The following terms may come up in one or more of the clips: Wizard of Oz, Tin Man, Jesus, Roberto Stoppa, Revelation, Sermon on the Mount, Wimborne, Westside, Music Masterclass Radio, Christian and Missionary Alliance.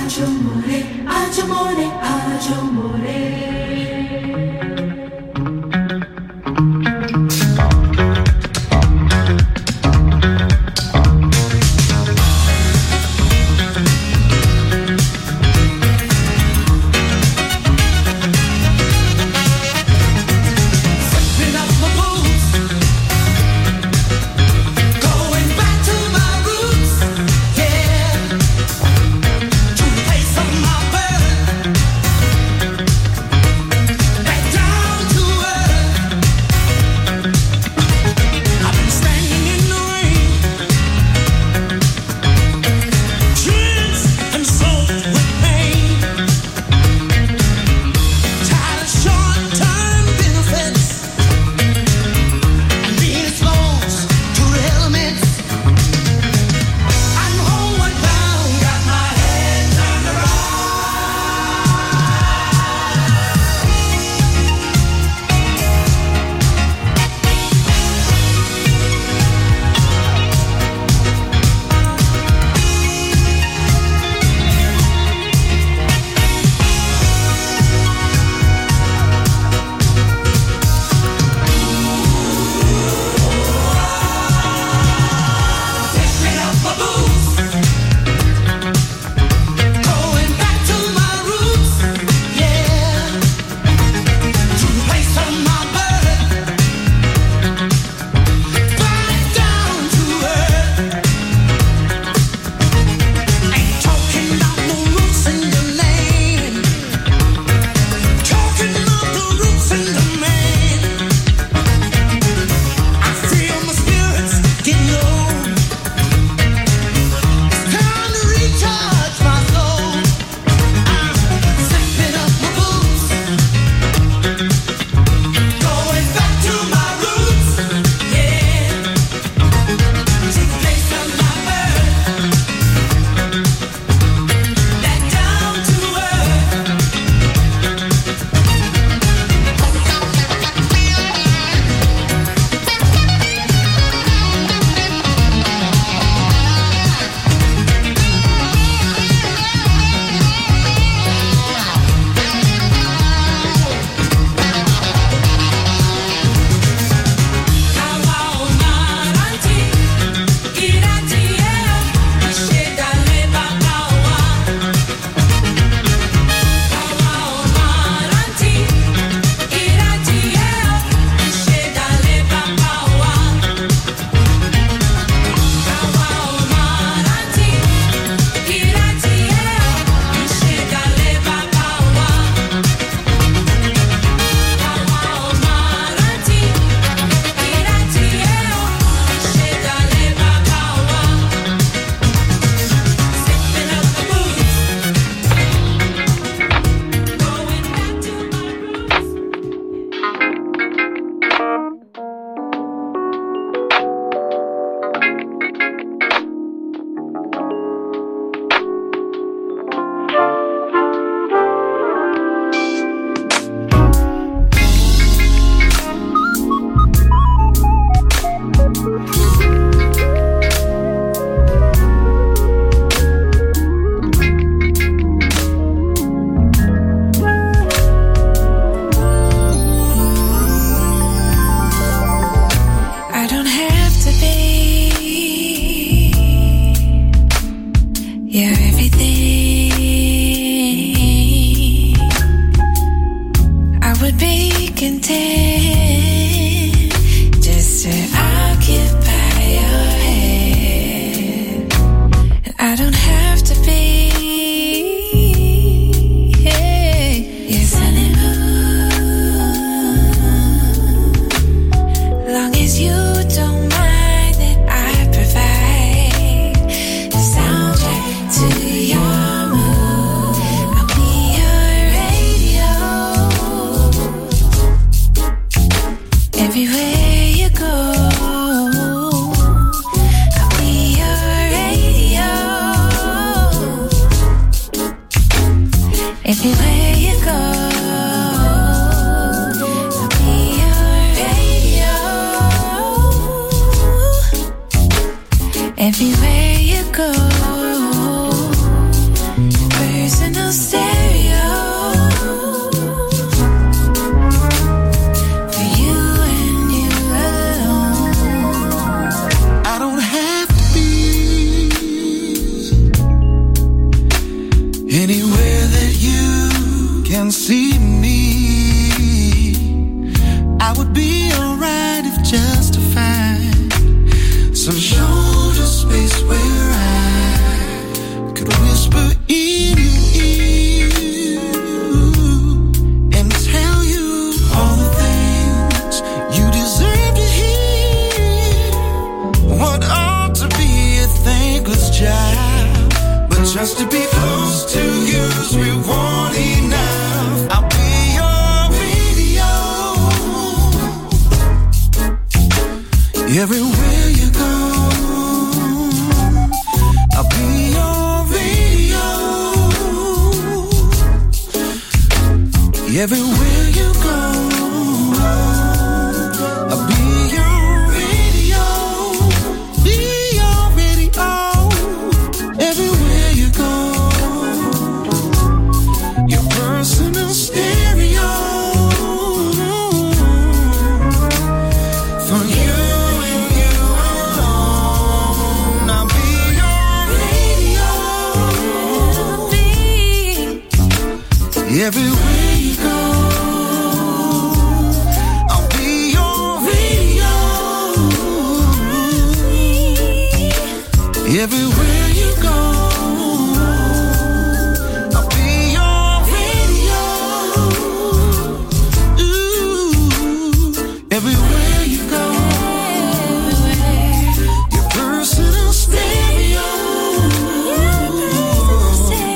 agio amore, agio amore, agio amore. To your Anywhere that you can see me, I would be alright if justified. Some shoulder space where I could whisper in your ear and tell you all the things you deserve to hear. What ought to be a thankless job, just to be close to you's reward enough. I'll be your radio. Everywhere you go, I'll be your radio. Everywhere you go, I'll be your radio. Be your radio. Everywhere. Everywhere you go, I'll be your radio. Everywhere you go, I'll be your radio. Ooh, everywhere you go, your personal stereo. For you.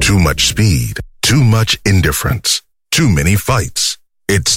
Too much speed, too much indifference, too many fights. It's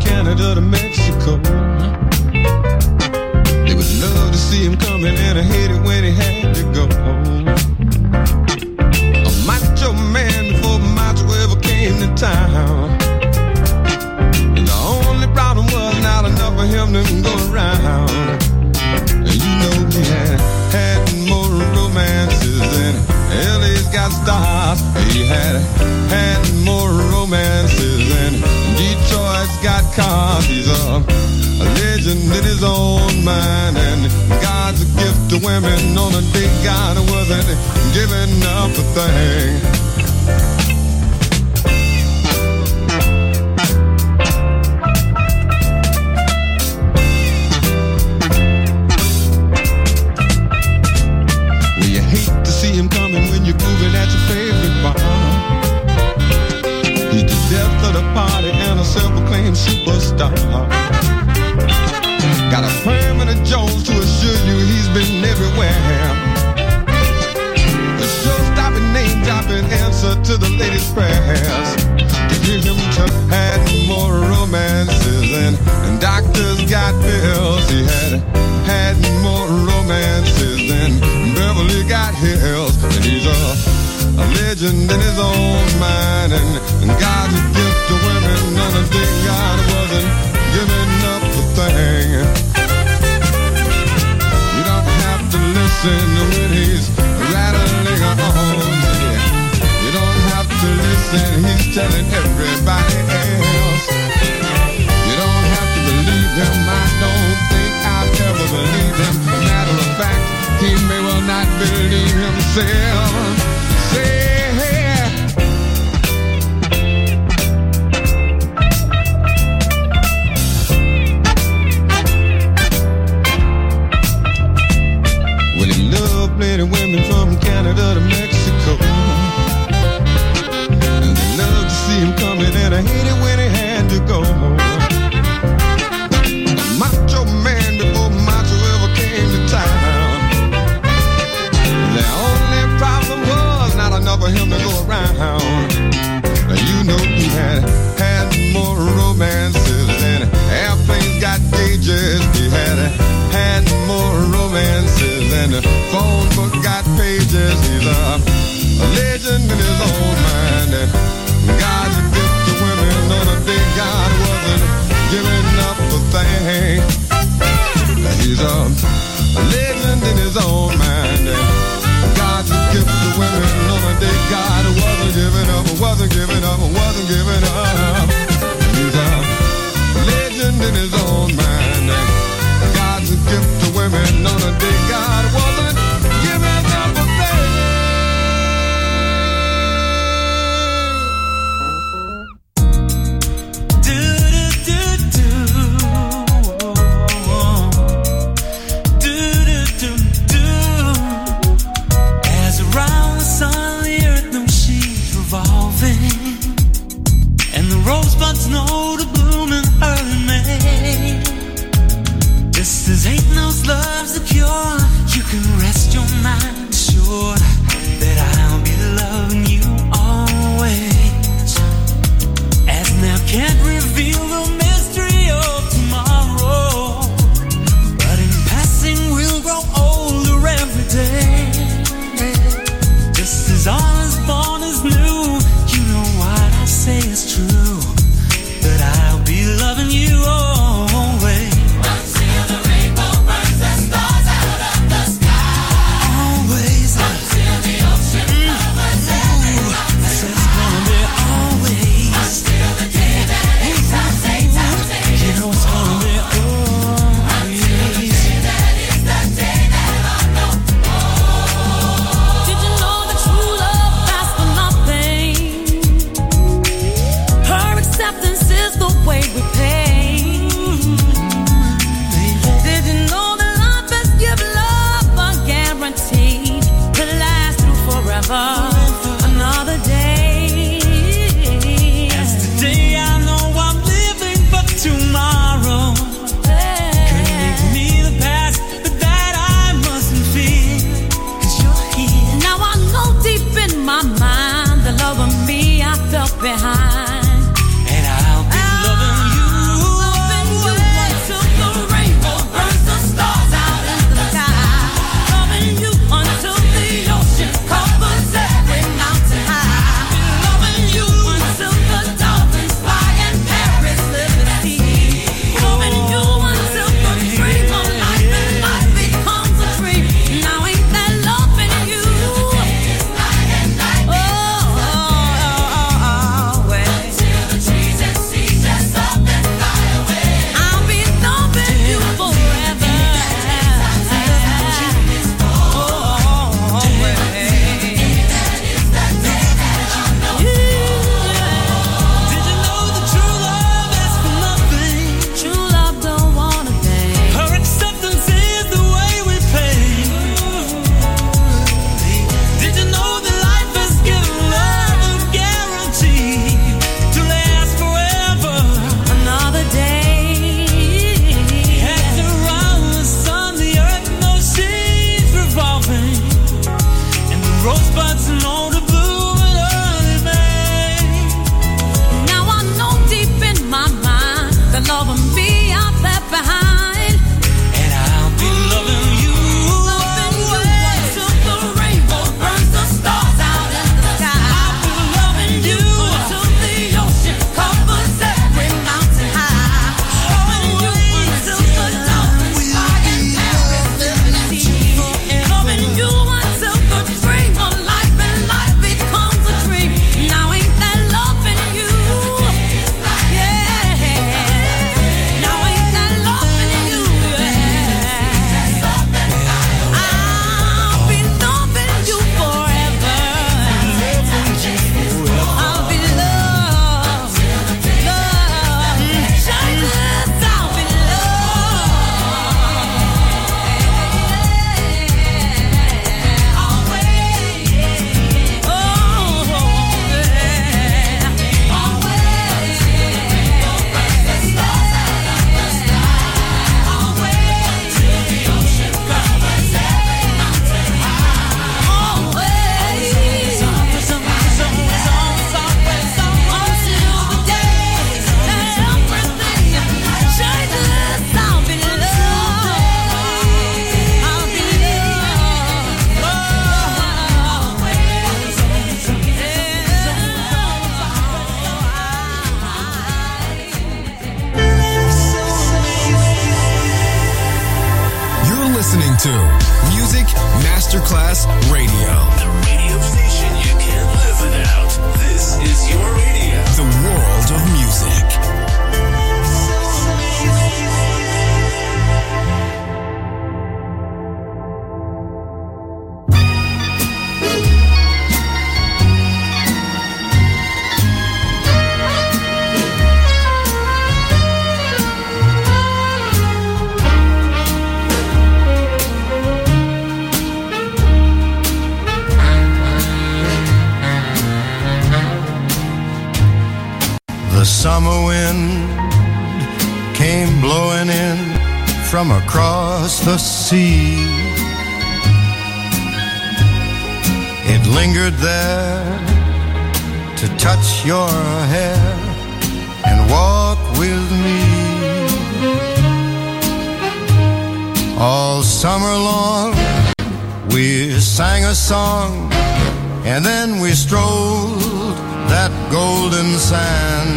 Canada to Mexico, they would love to see him coming, and I hate it when he had to go. A macho man before macho ever came to town, and the only problem was not enough for him to go around. And you know he had more romances than LA's got stars. He had more romances than Detroit's got cars. He's a legend in his own mind, and God's a gift to women on a day God wasn't giving up a thing. Well, you hate to see him coming when you're grooving at your favorite bar. He's the death of the party and a self-proclaimed superstar. Got a firm and a Jones to assure you he's been everywhere. A show-stopping, name-dropping answer to the ladies' prayers. To hear him chirp had more romances and doctors got pills. He had more romances than Beverly got hills. And he's a legend in his own mind, and God's gift to women, none of the God wasn't giving up a thing. You don't have to listen when he's rattling on. You don't have to listen, he's telling everybody else. You don't have to believe him, I don't think I'll ever believe him. As a matter of fact, he may well not believe himself. Yeah. rosebuds know to bloom in early May. Just as ain't no love's a cure, you can rest your mind sure that I'll be loving you always. As now can't reveal the mystery of tomorrow, but in passing we'll grow older every day. Just as all is born is new, you know what I say is true, that I'll be loving you always. summer wind came blowing in from across the sea. It lingered there to touch your hair and walk with me. All summer long we sang a song and then we strolled that golden sand.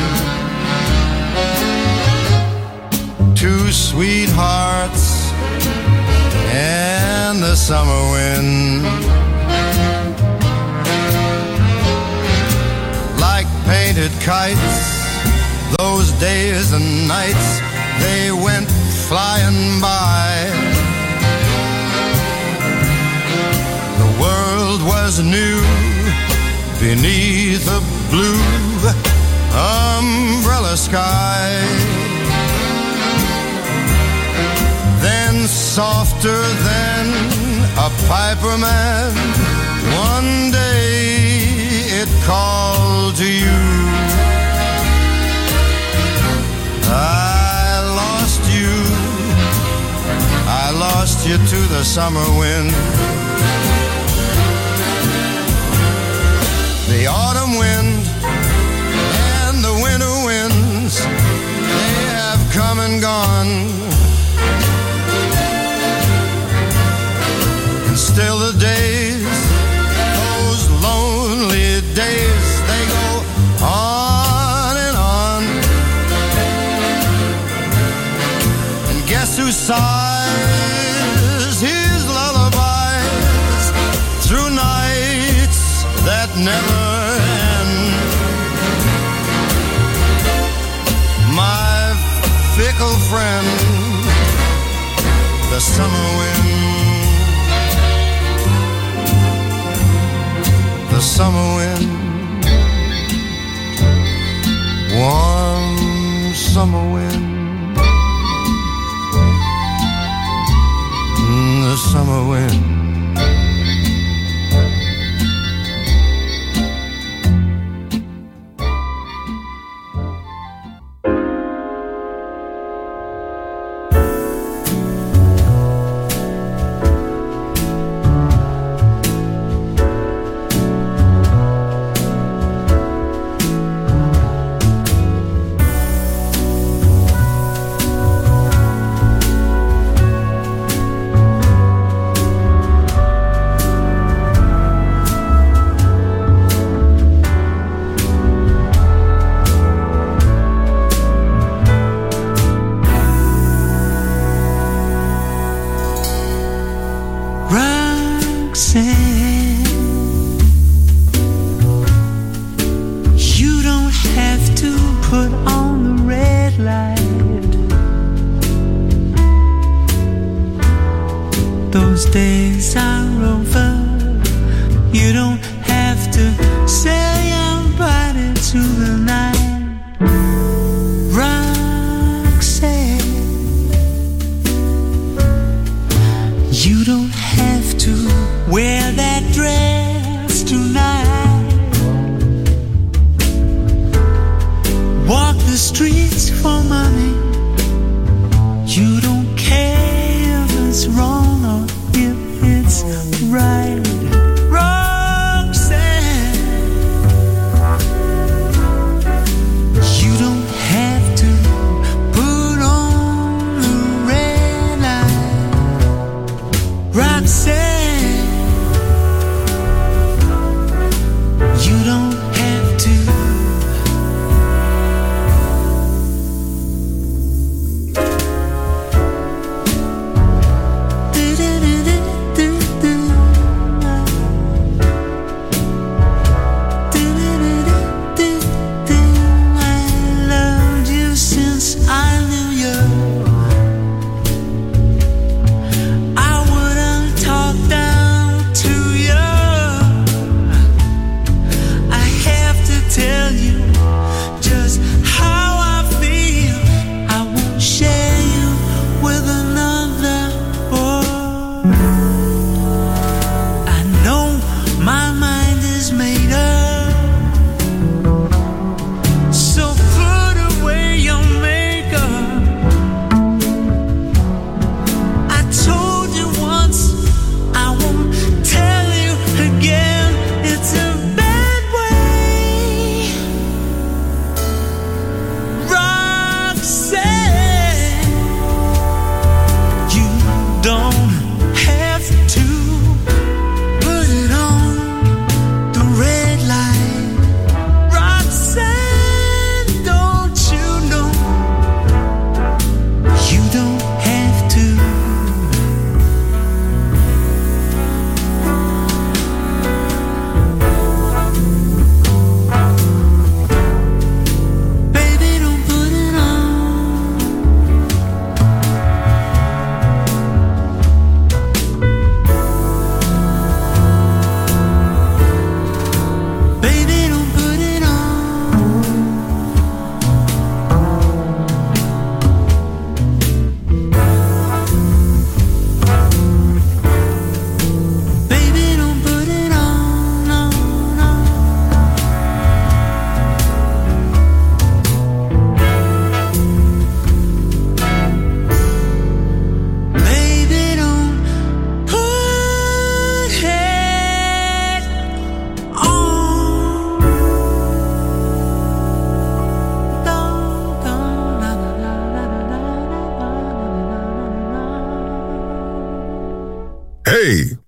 Two sweethearts and the summer wind, like painted kites, those days and nights, they went flying by. The world was new beneath a blue umbrella sky. Softer than a piper man, one day it called to you. I lost you, I lost you to the summer wind. The autumn wind and the winter winds, they have come and gone. Still the days, those lonely days, they go on and on. And guess who sighs his lullabies through nights that never end? My fickle friend, the summer wind. The summer wind, warm summer wind, the summer wind.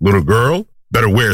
Little girl, better wear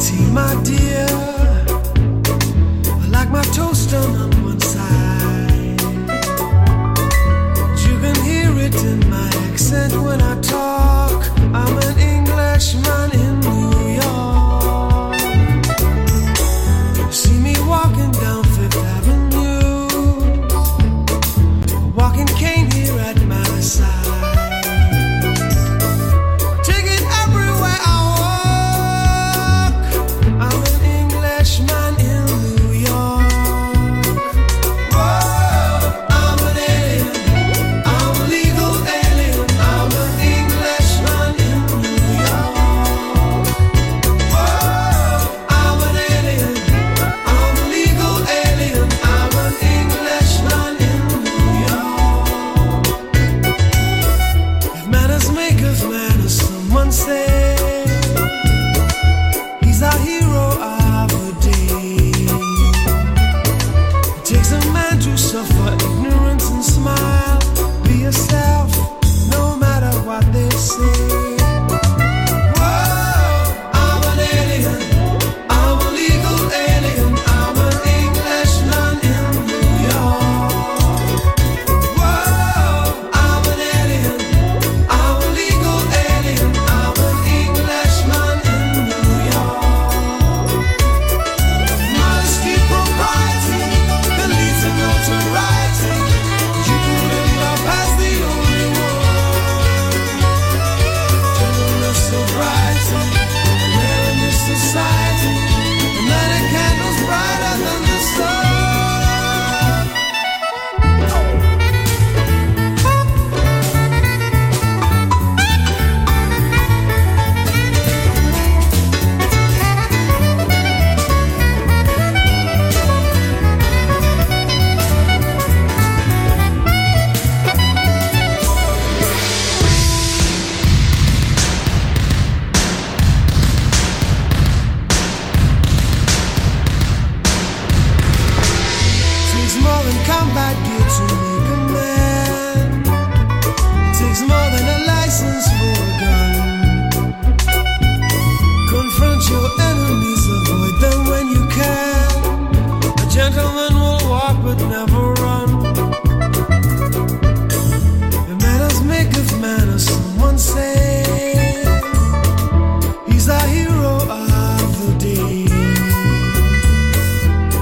Tea, my dear, I like my toast done on one side. But you can hear it in my accent when I talk. I'm an Englishman in New York. You see me walking down Fifth Avenue, a walking cane here at my side.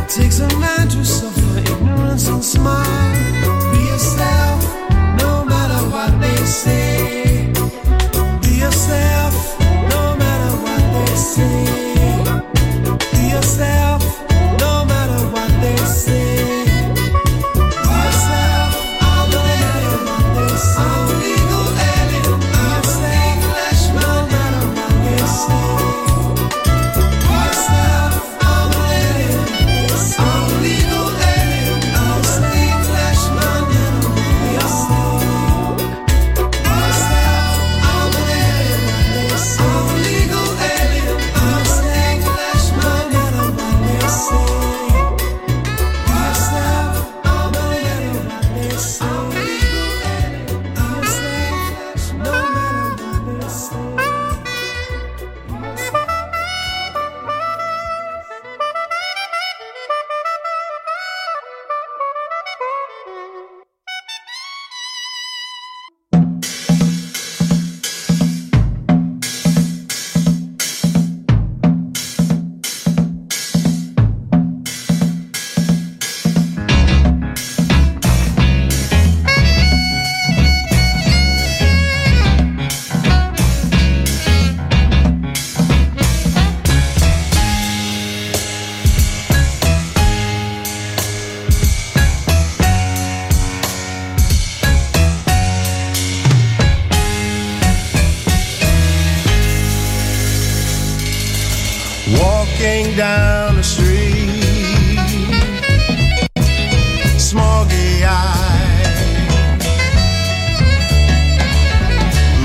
Takes a man to suffer ignorance and smile. walking down the street, smoggy-eyed,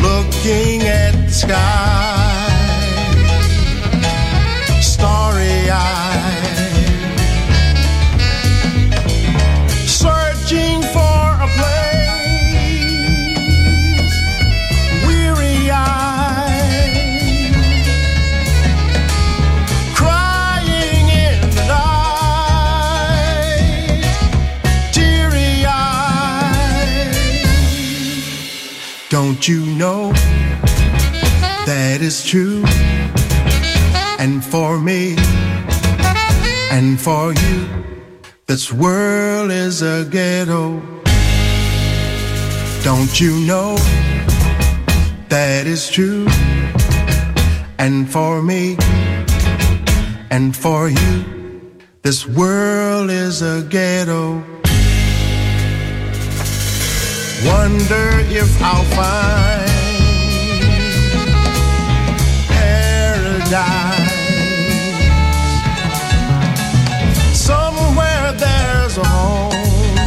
looking at the sky, starry-eyed, searching for a place, weary-eyed. Don't you know that is true, and for me and for you, this world is a ghetto. Don't you know that is true, and for me and for you, this world is a ghetto. Wonder if I'll find paradise. Somewhere there's a home,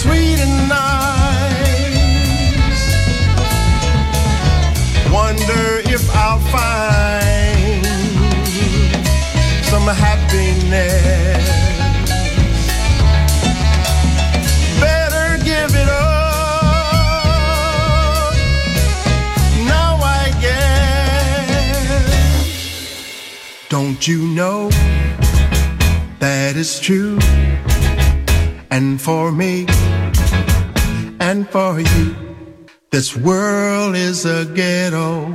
sweet and nice. Wonder if I'll find some happiness. Don't you know that is true, and for me and for you, this world is a ghetto.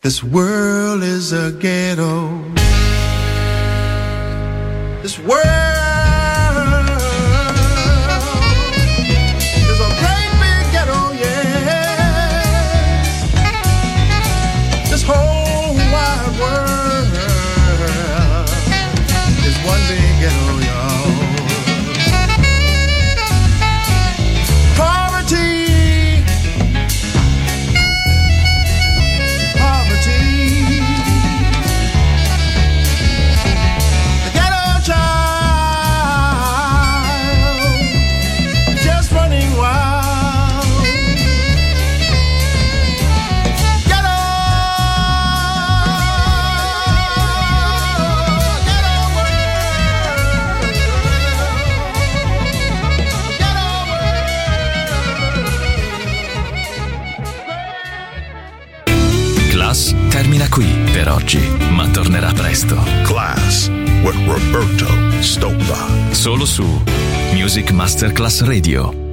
This world is a ghetto. This world is a great big ghetto, yeah. This whole wide world is one big ghetto, y'all. Poverty. Per oggi, ma tornerà presto. Class with Roberto Stoppa. Solo su Music Masterclass Radio.